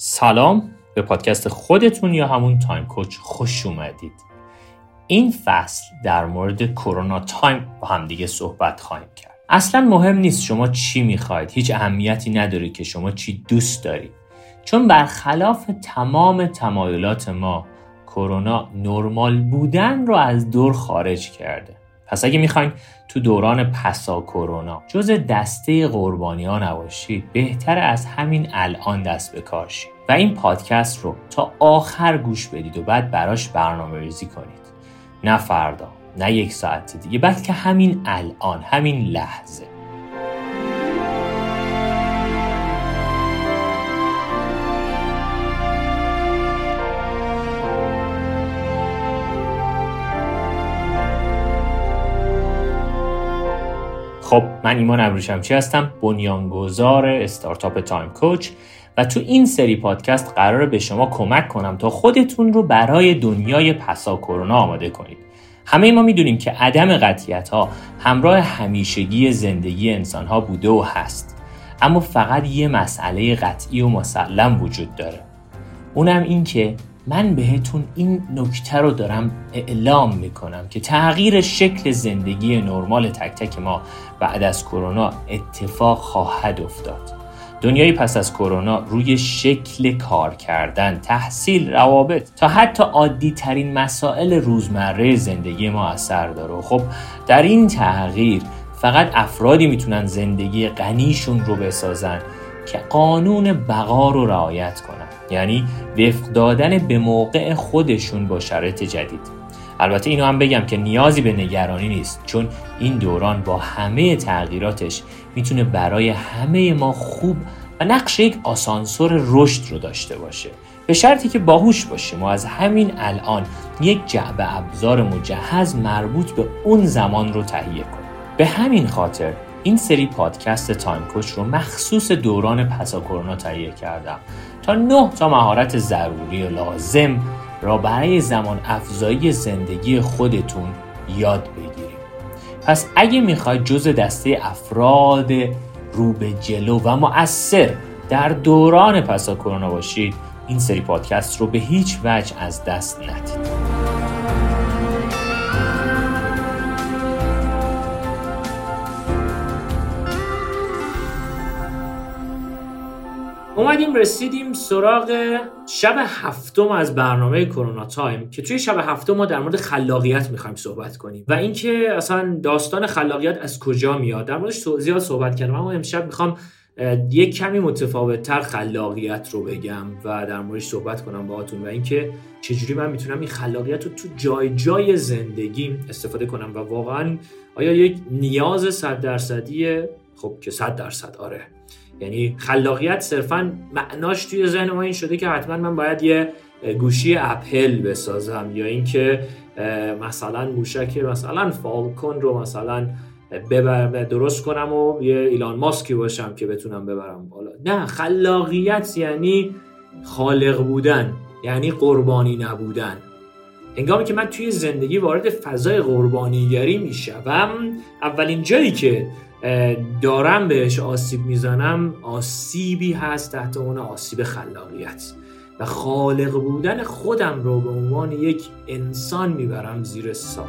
سلام، به پادکست خودتون یا همون تایم کوچ خوش اومدید. این فصل در مورد کرونا تایم با همدیگه صحبت خواهیم کرد. اصلا مهم نیست شما چی میخواید، هیچ اهمیتی نداره که شما چی دوست دارید، چون برخلاف تمام تمایلات ما کرونا نرمال بودن رو از دور خارج کرده. پس اگه میخواین تو دوران پسا کرونا جز دسته قربانیان نباشید، بهتره از همین الان دست به کار شید و این پادکست رو تا آخر گوش بدید و بعد براش برنامه‌ریزی کنید. نه فردا، نه یک ساعت دیگه، بلکه همین الان، همین لحظه. خب، من ایمان ابریشمچی هستم، بنیانگذار استارتاپ تایم کوچ و تو این سری پادکست قراره به شما کمک کنم تا خودتون رو برای دنیای پسا کرونا آماده کنید. همه ما میدونیم که عدم قطعیت‌ها همراه همیشگی زندگی انسان‌ها بوده و هست، اما فقط یه مسئله قطعی و مسلم وجود داره، اونم این که من بهتون این نکته رو دارم اعلام میکنم که تغییر شکل زندگی نرمال تک تک ما بعد از کرونا اتفاق خواهد افتاد. دنیای پس از کرونا روی شکل کار کردن، تحصیل، روابط تا حتی عادی ترین مسائل روزمره زندگی ما اثر داره. خب در این تغییر فقط افرادی میتونن زندگی غنیشون رو بسازن که قانون بقا رو رعایت کنن، یعنی وفق دادن به موقع خودشون با شرایط جدید. البته اینو هم بگم که نیازی به نگرانی نیست، چون این دوران با همه تغییراتش میتونه برای همه ما خوب و نقش یک آسانسور رشد رو داشته باشه، به شرطی که باهوش باشیم و از همین الان یک جعبه ابزار مجهز مربوط به اون زمان رو تهیه کنیم. به همین خاطر این سری پادکست تایم کوچ رو مخصوص دوران پسا کرونا تهیه کردم تا 9 تا مهارت ضروری و لازم را برای زمان افزایی زندگی خودتون یاد بگیرید. پس اگه میخواید جزء دسته افراد رو به جلو و مؤثر در دوران پسا کرونا باشید، این سری پادکست رو به هیچ وجه از دست ندید. اومدیم رسیدیم سراغ شب هفتم از برنامه کرونا تایم که توی شب هفتم ما در مورد خلاقیت میخوایم صحبت کنیم و اینکه اصلا داستان خلاقیت از کجا میاد. در موردش زیاد صحبت کردم، اما امشب میخوام یک کمی متفاوت‌تر خلاقیت رو بگم و در موردش صحبت کنم باهاتون و اینکه چجوری من میتونم این خلاقیت رو تو جای جای زندگیم استفاده کنم و واقعا آیا یک نیاز 100%؟ خب که 100% آره. یعنی خلاقیت صرفاً معناش توی ذهن ما این شده که حتما من باید یه گوشی اپل بسازم یا اینکه مثلا موشک مثلا فالکون رو مثلا ببرم درست کنم و یه ایلان ماسکی باشم که بتونم ببرم بالا. نه، خلاقیت یعنی خالق بودن، یعنی قربانی نبودن. هنگامی که من توی زندگی وارد فضای قربانیگری میشم، اولین جایی که دارم بهش آسیب میزنم آسیبی هست تحت اون آسیب خلاقیت و خالق بودن خودم رو به عنوان یک انسان میبرم زیر سوال.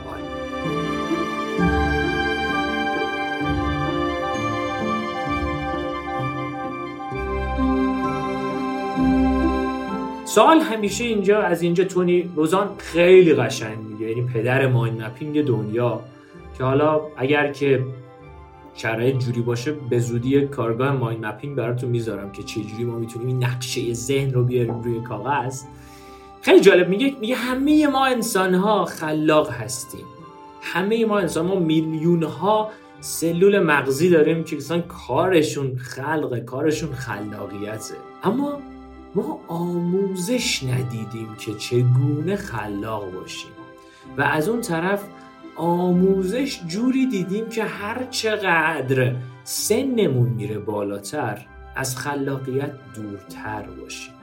سوال همیشه اینجا از اینجا تونی روزان خیلی قشنگ میگه، یعنی پدر مایند مپینگ دنیا، که حالا اگر که شرایط جوری باشه به زودی کارگاه مایند مپینگ براتون میذارم که چه جوری ما میتونیم این نقشه ذهن رو بیاریم روی کاغذ. خیلی جالب میگه همه ما انسان ها خلاق هستیم، همه ما انسان ها میلیون ها سلول مغزی داریم که انسان کارشون خلقه، کارشون خلاقیته، اما ما آموزش ندیدیم که چگونه خلاق باشیم و از اون طرف آموزش جوری دیدیم که هر چقدر سنمون میره بالاتر از خلاقیت دورتر باشیم.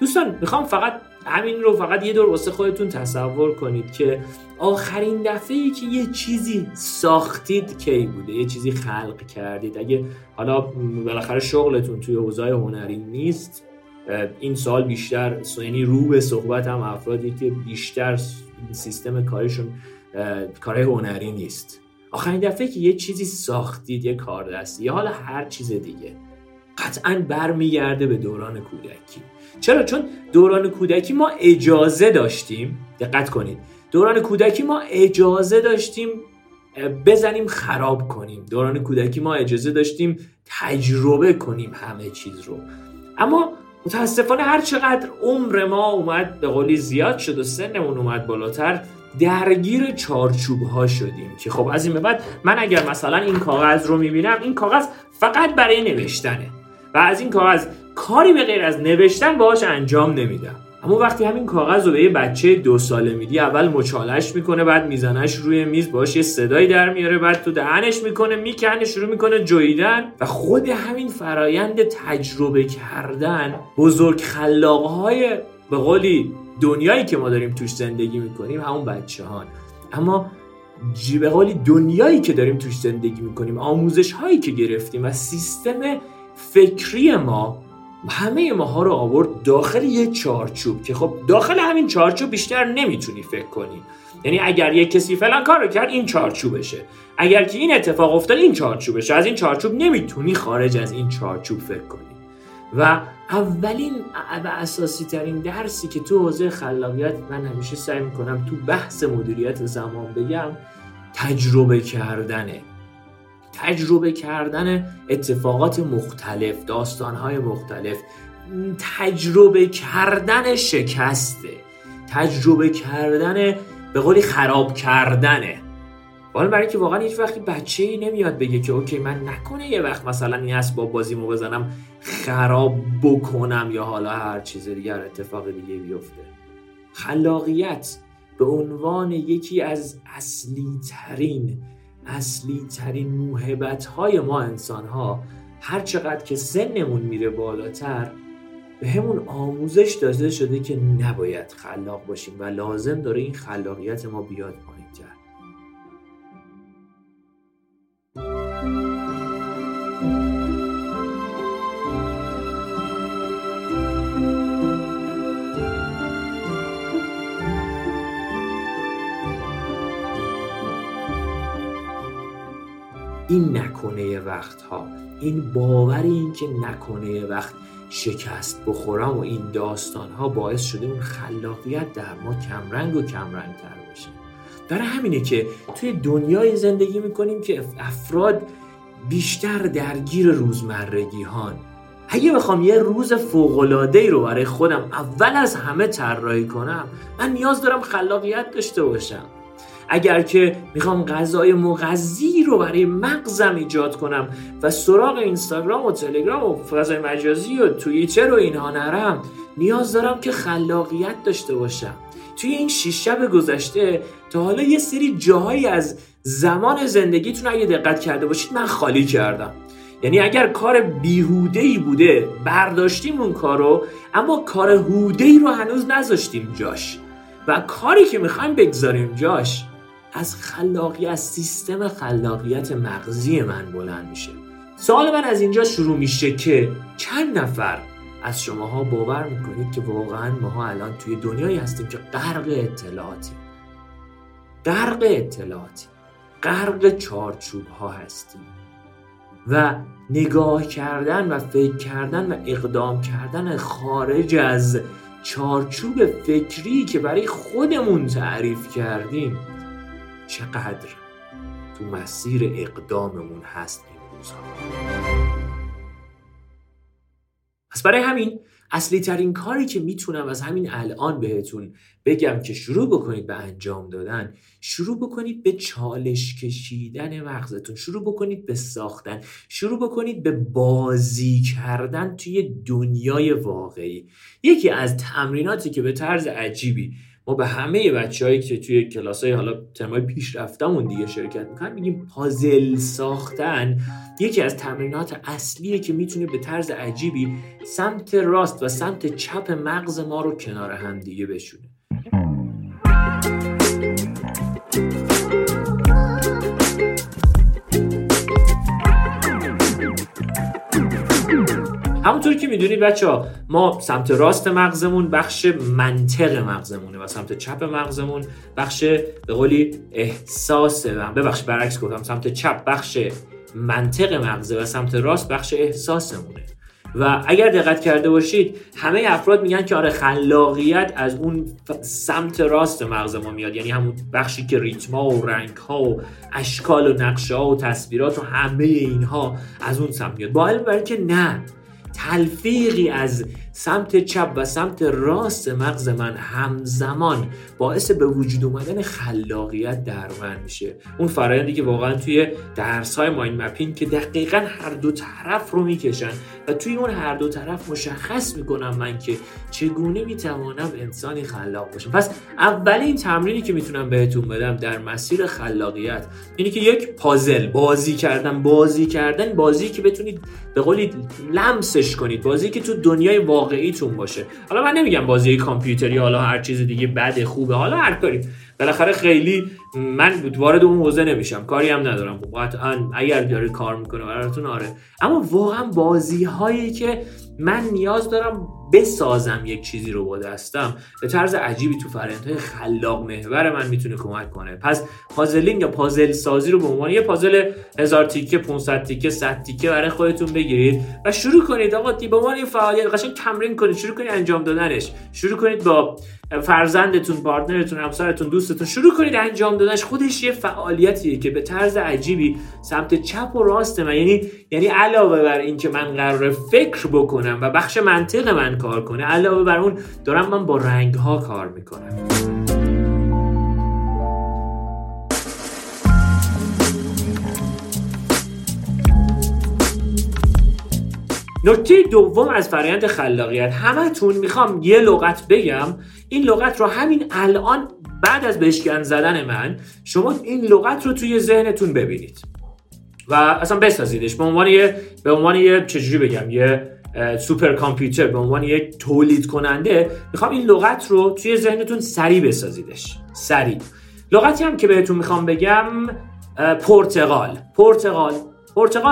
دوستان میخوام فقط همین رو فقط یه دور واسه خودتون تصور کنید که آخرین دفعه‌ای که یه چیزی ساختید کی بوده، یه چیزی خلق کردید. اگه حالا بالاخره شغلتون توی حوزه هنری نیست، این سال بیشتر، یعنی رو به صحبت هم افرادی که بیشتر سیستم کارشون کارهای هنری نیست. آخرین دفعه که یه چیزی ساختید، یه کار دستی یا حالا هر چیز دیگه، قطعاً برمیگرده به دوران کودکی. چرا؟ چون دوران کودکی ما اجازه داشتیم، دقت کنید، دوران کودکی ما اجازه داشتیم بزنیم خراب کنیم، دوران کودکی ما اجازه داشتیم تجربه کنیم همه چیز رو. اما متاسفانه هر چقدر عمر ما اومد به قولی زیاد شد و سنمون اومد بالاتر، درگیر چارچوب ها شدیم که خب از این به بعد من اگر مثلا این کاغذ رو میبینم، این کاغذ فقط برای نوشتنه و از این کاغذ کاری به غیر از نوشتن باهاش انجام نمیدم. اما وقتی همین کاغذ رو به یه بچه 2 ساله میدی، اول مچالش میکنه، بعد میزنش روی میز، باهاش یه صدایی در میاره، بعد تو دهنش میکنه، میکنه، شروع میکنه جویدن. و خود همین فرایند تجربه کردن بزرگ خلاقهای به قولی دنیایی که ما داریم توش زندگی میکنیم همون بچه‌هان. اما به قولی دنیایی که داریم توش زندگی میکنیم، آموزش هایی که گرفتیم و سیستم فکری ما، همه ماها رو آورد داخل یه چارچوب که خب داخل همین چارچوب بیشتر نمیتونی فکر کنی. یعنی اگر یه کسی فلان کار رو کرد، این چارچوبشه، اگر که این اتفاق افتاد، این چارچوبشه، از این چارچوب نمیتونی خارج از این چارچوب فکر کنی. و اولین و اساسی ترین درسی که تو حوزه خلاقیت من همیشه سعی میکنم تو بحث مدیریت زمان بگم، تجربه کردن اتفاقات مختلف، داستانهای مختلف، تجربه کردن شکسته، تجربه کردن به قولی خراب کردنه. حالا برای اینکه واقعا هیچ وقتی بچه‌ای نمیاد بگه که اوکی من نکنه یه وقت مثلا این اسباب بازیمو بزنم خراب بکنم یا حالا هر چیز دیگر اتفاق دیگه بیفته. خلاقیت به عنوان یکی از اصلی ترین موهبت‌های ما انسان‌ها، هر چقدر که سنمون میره بالاتر، به همون آموزش داده شده که نباید خلاق باشیم و لازم داره این خلاقیت ما بیاد پایین‌تر. این نکنه وقتها، این باور، این که نکنه وقت شکست بخورم و این داستانها باعث شده اون خلاقیت در ما کمرنگ و کمرنگتر بشه. برای همینه که توی دنیای زندگی میکنیم که افراد بیشتر درگیر روزمرگی هان. اگه بخوام یه روز فوق‌العاده‌ای رو برای خودم اول از همه طراحی کنم، من نیاز دارم خلاقیت داشته باشم. اگر که میخوام غذای مغذی رو برای مغزم ایجاد کنم و سراغ اینستاگرام و تلگرام و فضای مجازی و توییتر و اینها نرم، نیاز دارم که خلاقیت داشته باشم. توی این 6 شب گذشته تا حالا یه سری جاهایی از زمان زندگیتون اگه دقت کرده باشید من خالی کردم. یعنی اگر کار بیهوده‌ای بوده برداشتیم اون کارو، اما کار هوده‌ای رو هنوز نذاشتیم جاش و کاری که میخوایم بگذاریم جاش از خلاقیت، از سیستم خلاقیت مغزی من بلند میشه. سوال من از اینجا شروع میشه که چند نفر از شماها باور میکنید که واقعا ماها الان توی دنیایی هستیم که غرق اطلاعاتی، غرق چارچوب ها هستیم و نگاه کردن و فکر کردن و اقدام کردن خارج از چارچوب فکری که برای خودمون تعریف کردیم چقدر تو مسیر اقداممون هست این روزها. پس برای همین اصلی ترین کاری که میتونم از همین الان بهتون بگم که شروع بکنید به انجام دادن، شروع بکنید به چالش کشیدن مغزتون، شروع بکنید به ساختن، شروع بکنید به بازی کردن توی دنیای واقعی. یکی از تمریناتی که به طرز عجیبی ما به همه بچه‌هایی که توی کلاس‌های حالا ترمای پیشرفتمون دیگه شرکت می‌کنن میگیم پازل ساختن، یکی از تمرینات اصلیه که میتونه به طرز عجیبی سمت راست و سمت چپ مغز ما رو کنار هم دیگه بشونه. همونطور که میدونید بچه‌ها، ما سمت راست مغزمون بخش منطق مغزمونه و سمت چپ مغزمون بخش به قولی احساسه. ببخشید برعکس گفتم، سمت چپ بخش منطق مغزه و سمت راست بخش احساسمونه. و اگر دقت کرده باشید همه افراد میگن که آره خلاقیت از اون سمت راست مغز ما میاد، یعنی همون بخشی که ریتم‌ها و رنگ‌ها و اشکال و نقشه‌ها و تصویرات و همه اینها از اون سمت میاد. با علم بر اینکه نه، تلفیقی از سمت چپ و سمت راست مغز من همزمان باعث به وجود اومدن خلاقیت در من میشه. اون فرآیندی که واقعا توی درس‌های مایند مپینگ که دقیقاً هر دو طرف رو میکشن و توی اون هر دو طرف مشخص میکنم من که چگونه میتوانم انسانی خلاق باشم. پس اولین تمرینی که میتونم بهتون بدم در مسیر خلاقیت اینه که یک پازل بازی کردن، بازی که بتونید به قولی لمسش کنید، بازی که تو دنیای واقعیتون باشه. حالا من نمیگم بازی کامپیوتری، حالا هر چیز دیگه بده خوبه، حالا هر کاری، بالاخره خیلی من وارد اون حوزه نمیشم، کاری هم ندارم قطعا اگر داره کار میکنه براتون آره، اما واقعا بازی هایی که من نیاز دارم بسازم یک چیزی رو با دستم به طرز عجیبی تو فرآیندهای خلاق محور من میتونه کمک کنه. پس پازلینگ یا پازل سازی رو به عنوان یه پازل 1000 تیکه، 500 تیکه، 100 تیکه برای خودتون بگیرید و شروع کنید آقا به عنوان این فعالیت قشنگ تمرین کنید، شروع کنید انجام دادنش، شروع کنید با فرزندتون، پارتنرتون، همسرتون، دوستتون شروع کنید انجام دادنش. خودش یه فعالیتیه که به طرز عجیبی سمت چپ و راست من، یعنی علاوه بر این که من قراره فکر بکنم و بخش منطق من کار کنه، علاوه بر اون دارم من با رنگ‌ها کار میکنم. نکته دوم از فرآیند خلاقیت، همتون میخوام یه لغت بگم، این لغت رو همین الان بعد از بشکن زدن من شما این لغت رو توی ذهنتون ببینید و اصلا بسازیدش به عنوان یه چجوری بگم، یه سوپر کامپیوتر، به عنوان یک تولید کننده میخوام این لغت رو توی ذهنتون سریع بسازیدش. سریع لغتی هم که بهتون میخوام بگم پرتقال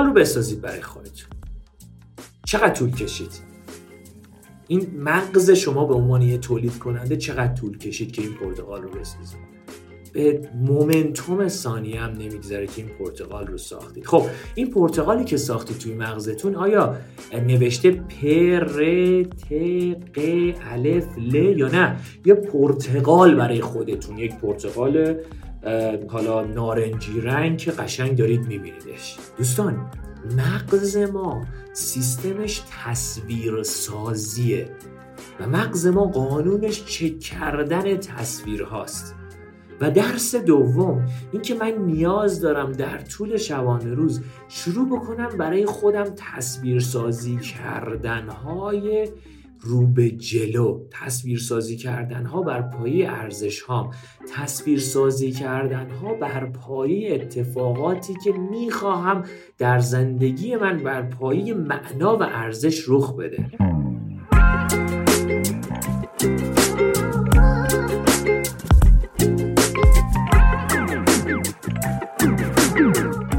رو بسازید برای خودتون. چقدر طول کشید این مغز شما به عنوان یه تولید کننده، چقدر طول کشید که این پرتقال رو بسازید؟ به مومنتوم ثانیه هم نمیگذره که این پرتقال رو ساختید. خب این پرتقالی که ساختید توی مغزتون آیا نوشته پرتقال یا نه؟ یه پرتقال برای خودتون، یک پرتقال حالا نارنجی رنگ که قشنگ دارید میبینیدش. دوستان مغز ما سیستمش تصویرسازیه و مغز ما قانونش چک کردن تصویرهاست. و درس دوم این که من نیاز دارم در طول شبانه روز شروع بکنم برای خودم تصویرسازی کردنهای رو به جلو، تصویرسازی کردنها بر پایه ارزش‌هام، تصویرسازی کردنها بر پایه اتفاقاتی که میخواهم در زندگی من بر پایه معنا و ارزش رخ بده.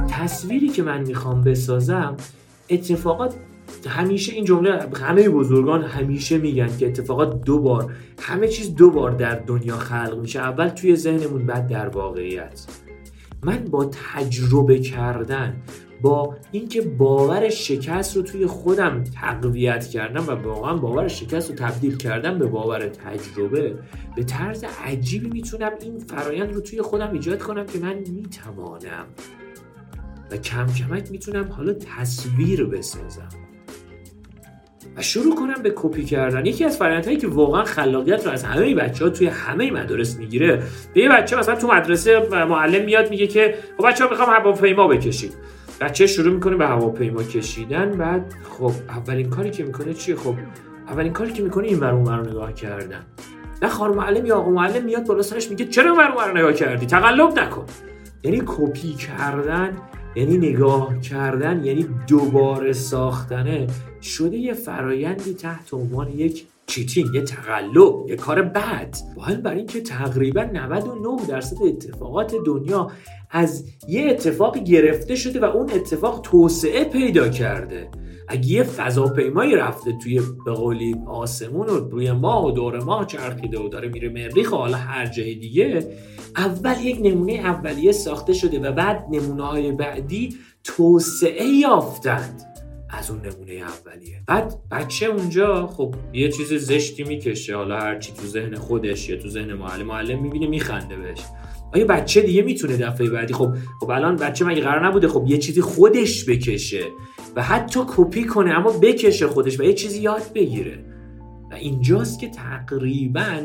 تصویری که من میخوام بسازم، اتفاقات همیشه، این جمله همه بزرگان همیشه میگن که اتفاقات دوبار، همه چیز دوبار در دنیا خلق میشه، اول توی ذهنمون بعد در واقعیت. من با تجربه کردن، با اینکه باور شکست رو توی خودم تقویت کردم و واقعا باور شکست رو تبدیل کردم به باور تجربه، به طرز عجیبی میتونم این فرایند رو توی خودم ایجاد کنم که من میتوانم و کم کمک میتونم حالا تصویر بسازم و شروع کنم به کپی کردن. یکی از فرآیندهایی که واقعا خلاقیت رو از همه بچه‌ها توی همه مدارس میگیره، به یه بچه مثلا تو مدرسه معلم میاد میگه که خب بچه‌ها میخوام هواپیما بکشید، بچه شروع میکنه به هواپیما کشیدن. بعد خب اولین کاری که میکنه چیه؟ خب اولین کاری که میکنه این ور اون ور نگاه کردن. نه خانم معلم یا آقا معلم میاد بالا سرش میگه چرا اون ور اون ور نگاه کردی، تقلب نکن. یعنی کپی کردن، یعنی نگاه کردن، یعنی دوباره ساختنه شده یه فرایندی تحت عنوان یک چیتینگ، یه تقلب، یه کار بد. با حال برای اینکه تقریبا 99% اتفاقات دنیا از یه اتفاق گرفته شده و اون اتفاق توسعه پیدا کرده اگه یه فضاپیمایی رفته توی به قولی آسمون و روی ماه و دور ماه چرخیده و داره میره مریخ و حالا هر جای دیگه، اول یک نمونه اولیه ساخته شده و بعد نمونه‌های بعدی توسعه یافتند از اون نمونه اولیه. بعد بچه اونجا خب یه چیز زشتی میکشه، حالا هر چی تو ذهن خودش یا تو ذهن معلم میبینه میخنده بهش. آیا بچه دیگه میتونه دفعه بعدی خب الان بچه مگه قرار نبوده خب یه چیزی خودش بکشه و حتی کپی کنه، اما بکشه خودش و یه چیزی یاد بگیره؟ و اینجاست که تقریباً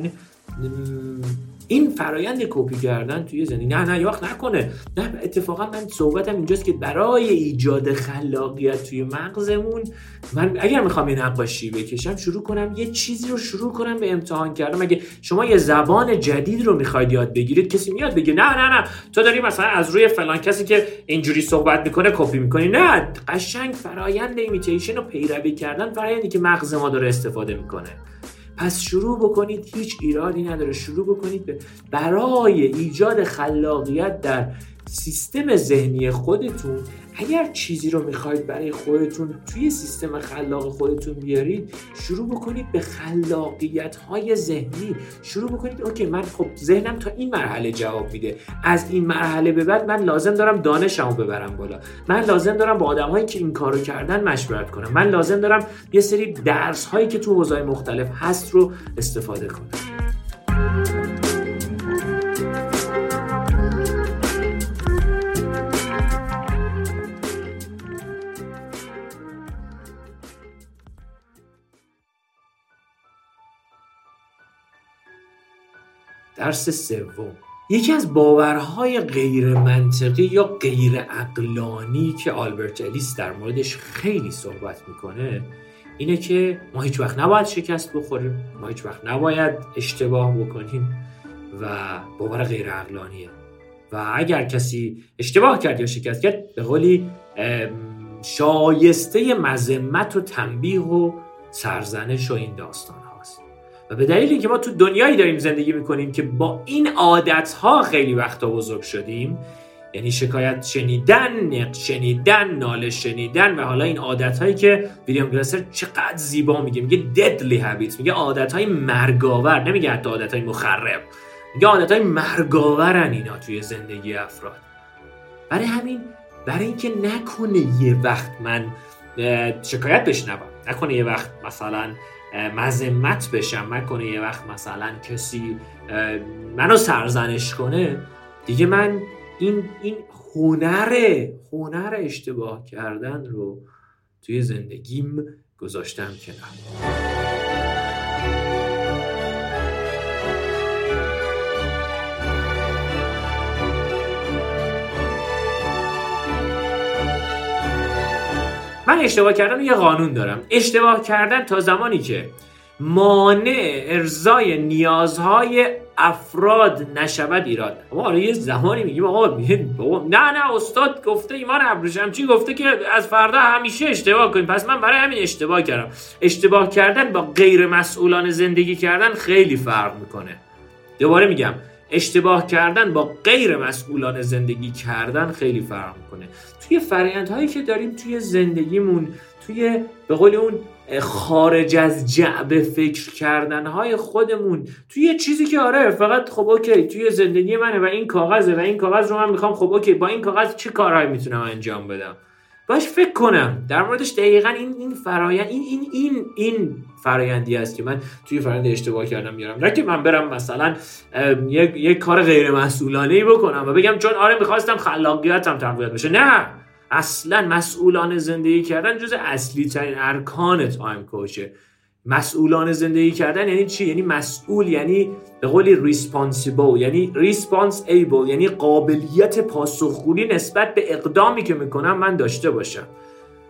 این فرایند کپی کردن توی زندگی نه وقت نکنه. نه، اتفاقا من صحبتم اینجاست که برای ایجاد خلاقیت توی مغزمون، من اگر میخوام یه نقاشی بکشم شروع کنم یه چیزی رو شروع کنم به امتحان کردن. اگه شما یه زبان جدید رو میخواید یاد بگیرید، کسی میاد بگه نه تو داری مثلا از روی فلان کسی که اینجوری صحبت میکنه کپی میکنی. نه، قشنگ فرایند ایمیتیشن و پیروی کردن فرایندی که مغز ما داره استفاده میکنه. پس شروع بکنید، هیچ ایرادی نداره، شروع بکنید برای ایجاد خلاقیت در سیستم ذهنی خودتون. اگر چیزی رو میخواید برای خودتون توی سیستم خلاق خودتون بیارید، شروع بکنید به خلاقیت‌های ذهنی. شروع بکنید اوکی من خب ذهنم تا این مرحله جواب میده، از این مرحله به بعد من لازم دارم دانشمو ببرم بالا، من لازم دارم با آدم‌هایی که این کارو کردن مشورت کنم، من لازم دارم یه سری درس‌هایی که تو حوزه‌های مختلف هست رو استفاده کنم. درس سوم، یکی از باورهای غیر منطقی یا غیر عقلانی که آلبرت الیس در موردش خیلی صحبت میکنه اینه که ما هیچ وقت نباید شکست بخوریم، ما هیچ وقت نباید اشتباه بکنیم و باور غیر عقلانیه. و اگر کسی اشتباه کرد یا شکست کرد، به قولی شایسته مذمت و تنبیه و سرزنش و این داستانه. و به دلیل اینکه ما تو دنیایی داریم زندگی میکنیم که با این عادتها خیلی وقتا بزرگ شدیم، یعنی شکایت شنیدن، نقد شنیدن، ناله شنیدن و حالا این عادتهایی که ویلیام گلاسر چقدر زیبا میگه deadly habits، میگه عادتهای مرگاور، نمیگه حتی عادتهای مخرب، میگه عادتهای مرگاورن اینا توی زندگی افراد. برای همین، برای اینکه نکنه یه وقت من شکایت بشنوم، نکنه یه وقت مثلا مذمت بشم، نکنه یه وقت مثلا کسی منو سرزنش کنه، دیگه من این هنر اشتباه کردن رو توی زندگیم گذاشتم کنار. من اشتباه کردن یه قانون دارم. اشتباه کردن تا زمانی که مانع ارضای نیازهای افراد نشود ایراد. ما یه زمانی میگیم آقا نه استاد گفته، ایمان ابریشمچی گفته که از فردا همیشه اشتباه کنیم، پس من برای همین اشتباه کردم. اشتباه کردن با غیر مسئولان زندگی کردن خیلی فرق میکنه. دوباره میگم، اشتباه کردن با غیر مسئولان زندگی کردن خیلی فرق میکنه. توی فرآیندهایی که داریم توی زندگیمون، توی به قول اون خارج از جعبه فکر کردنهای خودمون، توی چیزی که آره فقط خب اوکی توی زندگی منه و این کاغذه و این کاغذ رو من میخوام، خب اوکی با این کاغذ چه کارهایی میتونم انجام بدم، باش فکر کنم در موردش. دقیقاً این فرایند این فرایندی است که من توی فرآیند اشتباه کردم میارم. نه که من برم مثلا یک کار غیر مسئولانه‌ای بکنم و بگم چون آره می‌خواستم خلاقیتم تقویت بشه. نه، اصلاً مسئولانه زندگی کردن جز اصلی ترین ارکان تایم کوچه. مسئولانه زندگی کردن یعنی چی؟ یعنی مسئول، یعنی به قولی ریسپانسیبل، یعنی ریسپانسیبل، یعنی قابلیت پاسخگویی نسبت به اقدامی که میکنم من داشته باشم.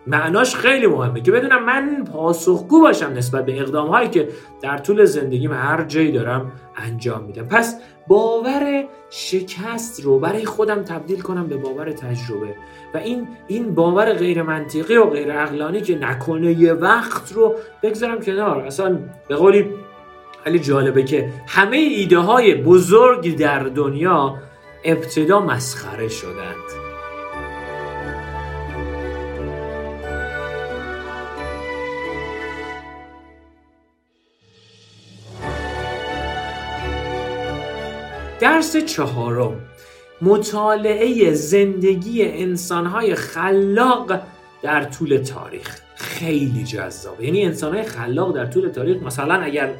معناش خیلی مهمه که بدونم من پاسخگو باشم نسبت به اقدامهایی که در طول زندگیم هر جایی دارم انجام میدم. پس باور شکست رو برای خودم تبدیل کنم به باور تجربه و این باور غیر منطقی و غیر عقلانی که نکنه یه وقت رو بگذارم کنار. اصلا به قولی خیلی جالبه که همه ایده های بزرگ در دنیا ابتدا مسخره شدند. درس چهارم، مطالعه زندگی انسان‌های خلاق در طول تاریخ خیلی جذابه. یعنی انسان‌های خلاق در طول تاریخ، مثلا اگر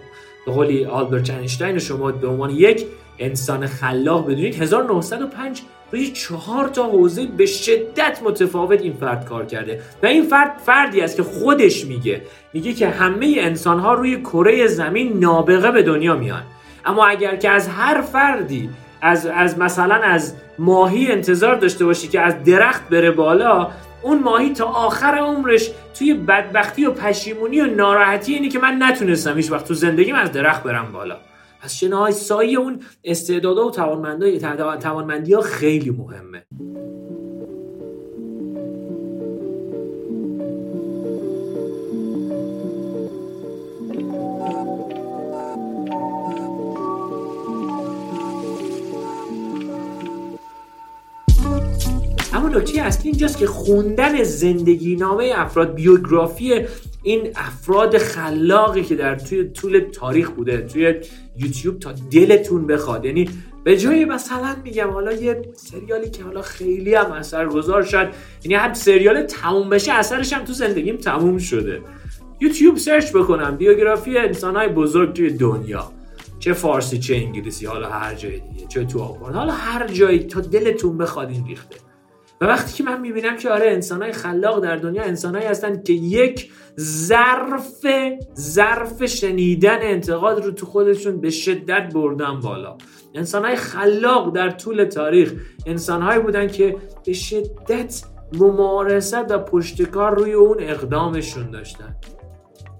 به قول آلبرت اینشتین شما به عنوان یک انسان خلاق بدونید، 1905 روی 4 تا حوزه به شدت متفاوت این فرد کار کرده و این فرد فردی است که خودش میگه که همه انسان‌ها روی کره زمین نابغه به دنیا میان، اما اگر که از هر فردی از مثلا از ماهی انتظار داشته باشی که از درخت بره بالا، اون ماهی تا آخر عمرش توی بدبختی و پشیمونی و ناراحتی اینی که من نتونستم هیچ وقت تو زندگیم از درخت برم بالا. پس شناهای سایه اون استعدادا و توانمندی‌ها خیلی مهمه. اما نکته اصلی اینجاست که خوندن زندگی نامه افراد، بیوگرافی این افراد خلاقی که در توی طول تاریخ بوده توی یوتیوب تا دلتون بخواد. یعنی به جای مثلا میگم حالا یه سریالی که حالا خیلی هم اثرگذار شد، یعنی هر سریال تموم بشه اثرش هم تو زندگیم تموم شده، یوتیوب سرچ بکنم بیوگرافی انسان‌های بزرگ توی دنیا، چه فارسی چه انگلیسی، حالا هر جای دیگه، چه تو آپارت، حالا هر جایی تا دلتون بخواد این ریخته. و وقتی که من میبینم که آره انسان‌های خلاق در دنیا انسان‌هایی هستن که یک ظرف شنیدن انتقاد رو تو خودشون به شدت بردن بالا. انسان‌های خلاق در طول تاریخ انسان‌هایی بودن که به شدت ممارست و پشتکار روی اون اقدامشون داشتن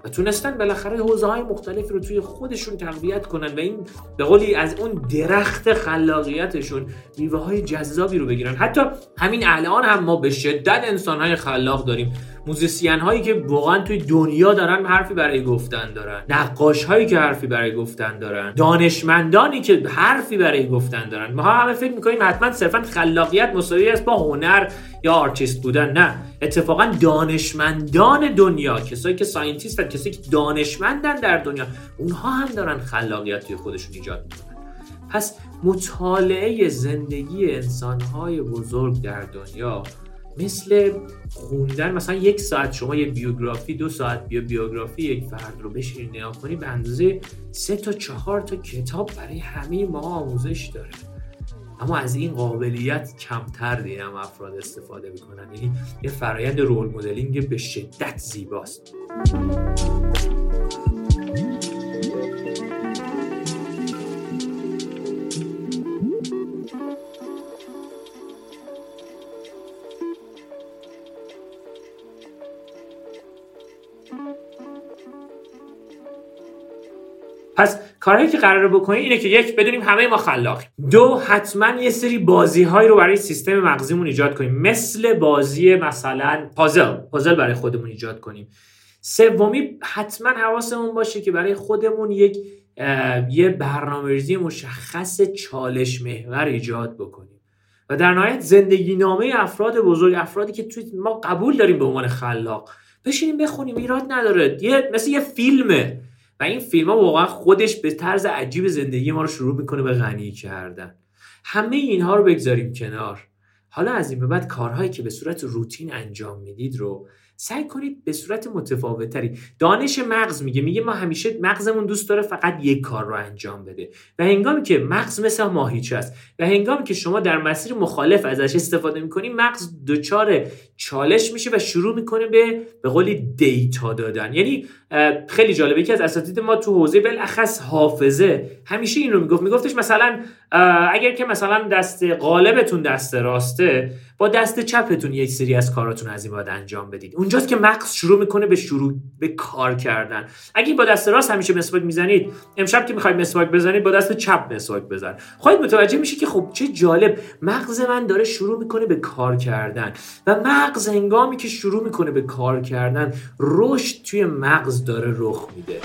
و تونستن بالاخره حوزه‌های مختلف رو توی خودشون تقویت کنن و این به قولی از اون درخت خلاقیتشون میوه‌های جذابی رو بگیرن. حتی همین الان هم ما به شدت انسان‌های خلاق داریم، موزیسین‌هایی که واقعا توی دنیا دارن حرفی برای گفتن دارن، نقاش‌هایی که حرفی برای گفتن دارن، دانشمندانی که حرفی برای گفتن دارن. ما همه فکر می‌کنیم حتما صرفاً خلاقیت مساوی است با هنر یا آرتیست بودن. نه، اتفاقاً دانشمندان دنیا، کسایی که ساینتیستن، کسایی که دانشمندن در دنیا، اونها هم دارن خلاقیت توی خودشون ایجاد می‌کنن. پس مطالعه زندگی انسان‌های بزرگ در دنیا مثل خوندن مثلا 1 ساعت شما یه بیوگرافی، 2 ساعت بیوگرافی یک فرد رو بشینید نگاه کنید، به اندازه 3 تا 4 تا کتاب برای همه ما آموزش داره. اما از این قابلیت کمتر دیدم افراد استفاده میکنن. یعنی یه فرآیند رول مدلینگ به شدت زیباست. پس کارهایی که قراره بکنیم اینه که 1 بدونیم همه ما خلاقیم، 2 حتما یه سری بازی‌هایی رو برای سیستم مغزیمون ایجاد کنیم، مثل بازی مثلا پازل برای خودمون ایجاد کنیم. 3 حتما حواسمون باشه که برای خودمون یه برنامه‌ریزی مشخص چالش محور ایجاد بکنیم. و در نهایت زندگی نامه افراد بزرگ، افرادی که توی ما قبول داریم به عنوان خلاق، بشینیم بخونیم، ایراد نداره. مثل یه فیلمه و این فیلم‌ها واقعا خودش به طرز عجیب زندگی ما رو شروع میکنه به غنی کردن. همه اینها رو بگذاریم کنار. حالا از این به بعد کارهایی که به صورت روتین انجام میدید رو سعی کنید به صورت متفاوت‌تری. دانش مغز میگه ما همیشه مغزمون دوست داره فقط 1 کار رو انجام بده و هنگامی که مغز مثل ماهیچه است و هنگامی که شما در مسیر مخالف ازش استفاده می‌کنی، مغز دچار چالش میشه و شروع می‌کنه به قولی دیتا دادن. یعنی خیلی جالبه، یکی از اساتید ما تو حوزه بالاخص حافظه همیشه این رو میگفتش مثلا اگر که مثلا دست قالبتون دست راسته، با دست چپتون 1 سری از کاراتون از این بعد انجام بدید. اونجاست که مغز شروع میکنه به کار کردن. اگه با دست راست همیشه مسواک میزنید، امشب که میخواید مسواک بزنید با دست چپ مسواک بزن. خودت متوجه میشی که خب چه جالب، مغز من داره شروع میکنه به کار کردن. و مغز هنگامی که شروع میکنه به کار کردن، رشد توی مغز داره رخ میده.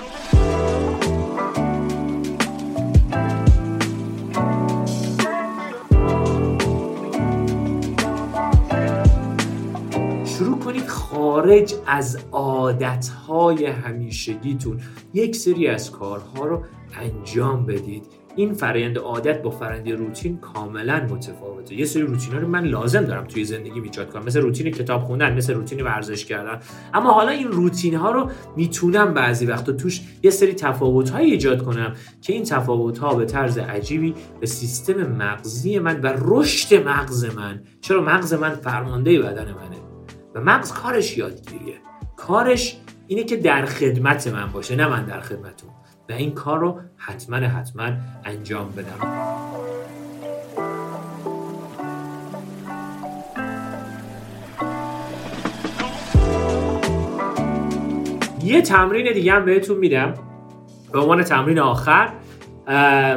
خارج از عادتهای همیشگیتون 1 سری از کارها رو انجام بدید این فرآیند عادت با فرآیند روتین کاملا متفاوته. یه سری روتینا رو من لازم دارم توی زندگی ایجاد کنم، مثل روتین کتاب خوندن، مثل روتین ورزش کردن، اما حالا این روتین ها رو میتونم بعضی وقتا توش یه سری تفاوت های ایجاد کنم که این تفاوت ها به طرز عجیبی به سیستم مغزی من و رشد مغز من، چرا مغز من فرمانده بدن منه و مغز کارش یادگیریه، کارش اینه که در خدمت من باشه نه من در خدمتم، و این کار رو حتما انجام بدم. یه تمرین دیگه هم بهتون میدم به عنوان تمرین آخر،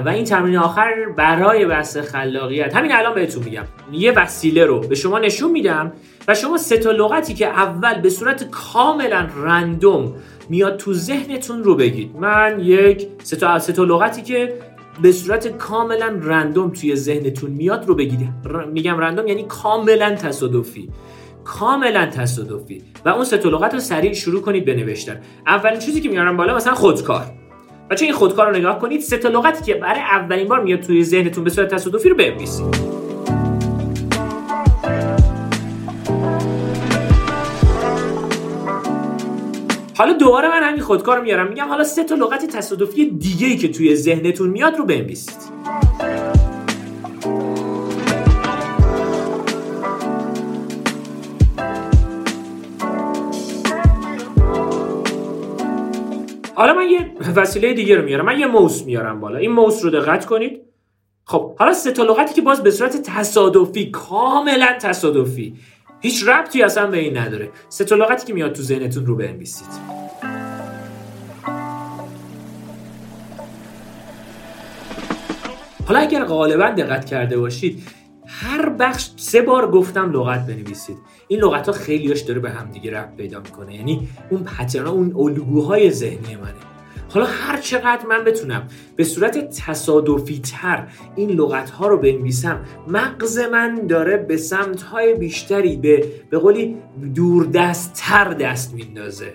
و این تمرین آخر برای بحث خلاقیت همین الان بهتون میگم. یه وسیله رو به شما نشون میدم و شما سه تا لغتی که اول به صورت کاملا رندوم میاد تو ذهنتون رو بگید. من یک سه تا لغتی که به صورت کاملا رندوم توی ذهنتون میاد رو بگید. میگم رندوم یعنی کاملا تصادفی و اون سه تا لغت رو سریع شروع کنید بنوشتن. اولین چیزی که میارم بالا مثلا خودکار. بچه این خودکار رو نگاه کنید، سه تا لغتی که برای اولین بار میاد توی ذهنتون به صورت تصادفی رو بنویسید. حالا دوباره من همین خودکار رو میارم، میگم حالا سه تا لغت تصادفی دیگه‌ای که توی ذهنتون میاد رو بنویسید. حالا من یه وسیله دیگه رو میارم، من یه موس میارم بالا، این موس رو دقت کنید. خب حالا سه تا لغتی که باز به صورت تصادفی، کاملا تصادفی، هیچ ربطی اصلا به این نداره، سه تا لغتی که میاد تو ذهنتون رو بنویسید. حالا اگر غالبا دقت کرده باشید هر بخش سه بار گفتم لغت بنویسید. این لغت‌ها خیلی‌هاش داره به هم دیگه ربط پیدا می‌کنه، یعنی اون پترن‌ها، اون الگوهای ذهنی منه. حالا هر چقدر من بتونم به صورت تصادفی تر این لغت‌ها رو بنویسم، مغز من داره به سمت‌های بیشتری به قولی دوردست‌تر دست میندازه.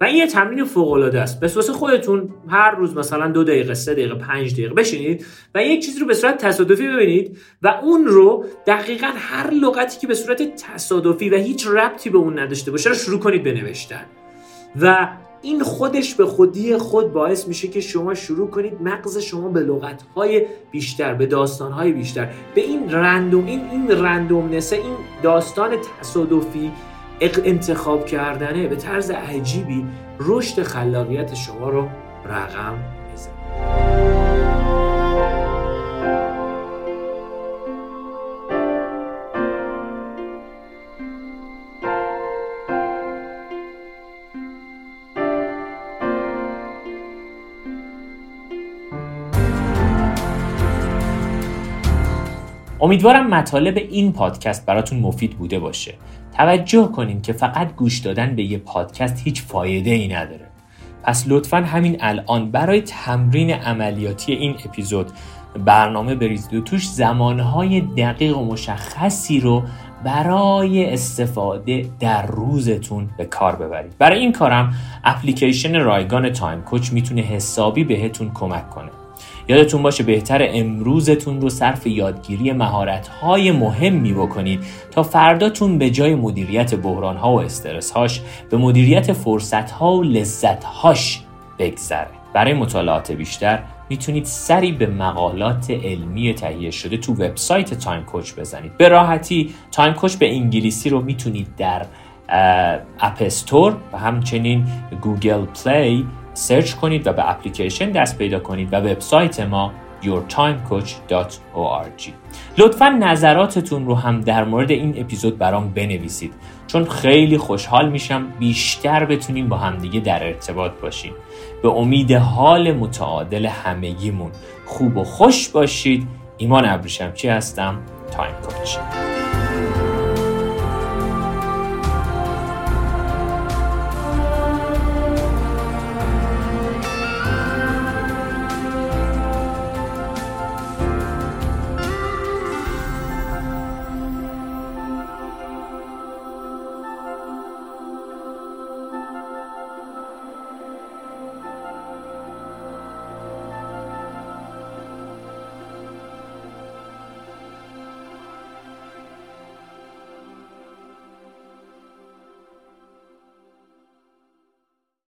و این یه تمرین فوق‌العاده است. به واسه خودتون هر روز مثلا 2 دقیقه، 3 دقیقه، 5 دقیقه بشینید و یک چیز رو به صورت تصادفی ببینید و اون رو دقیقاً هر لغتی که به صورت تصادفی و هیچ ربطی به اون نداشته باشه رو شروع کنید بنوشتن. و این خودش به خودی خود باعث میشه که شما شروع کنید مغز شما به لغت‌های بیشتر، به داستان‌های بیشتر، به این رندوم، این رندومنس، این داستان تصادفی انتخاب کردنه به طرز عجیبی رشد خلاقیت شما رو رقم میزنه. امیدوارم مطالب این پادکست براتون مفید بوده باشه. توجه کنین که فقط گوش دادن به یه پادکست هیچ فایده ای نداره. پس لطفاً همین الان برای تمرین عملیاتی این اپیزود برنامه بریزید و توش زمانهای دقیق و مشخصی رو برای استفاده در روزتون به کار ببرید. برای این کارم اپلیکیشن رایگان تایم کوچ میتونه حسابی بهتون کمک کنه. یادتون باشه بهتر امروزتون رو صرف یادگیری مهارت‌های مهمی بکنید تا فرداتون به جای مدیریت بحران‌ها و استرس‌هاش به مدیریت فرصت‌ها و لذت‌هاش بگذره. برای مطالعات بیشتر میتونید سری به مقالات علمی تهیه شده تو وبسایت تایم کوچ بزنید. به راحتی تایم کوچ به انگلیسی رو میتونید در اپ استور و همچنین گوگل پلی سرچ کنید و به اپلیکیشن دست پیدا کنید و وبسایت ما yourtimecoach.org. لطفاً نظراتتون رو هم در مورد این اپیزود برام بنویسید، چون خیلی خوشحال میشم بیشتر بتونیم با همدیگه در ارتباط باشیم. به امید حال متعادل همگیمون خوب و خوش باشید. ایمان ابریشمچی هستم، تایم کوچ.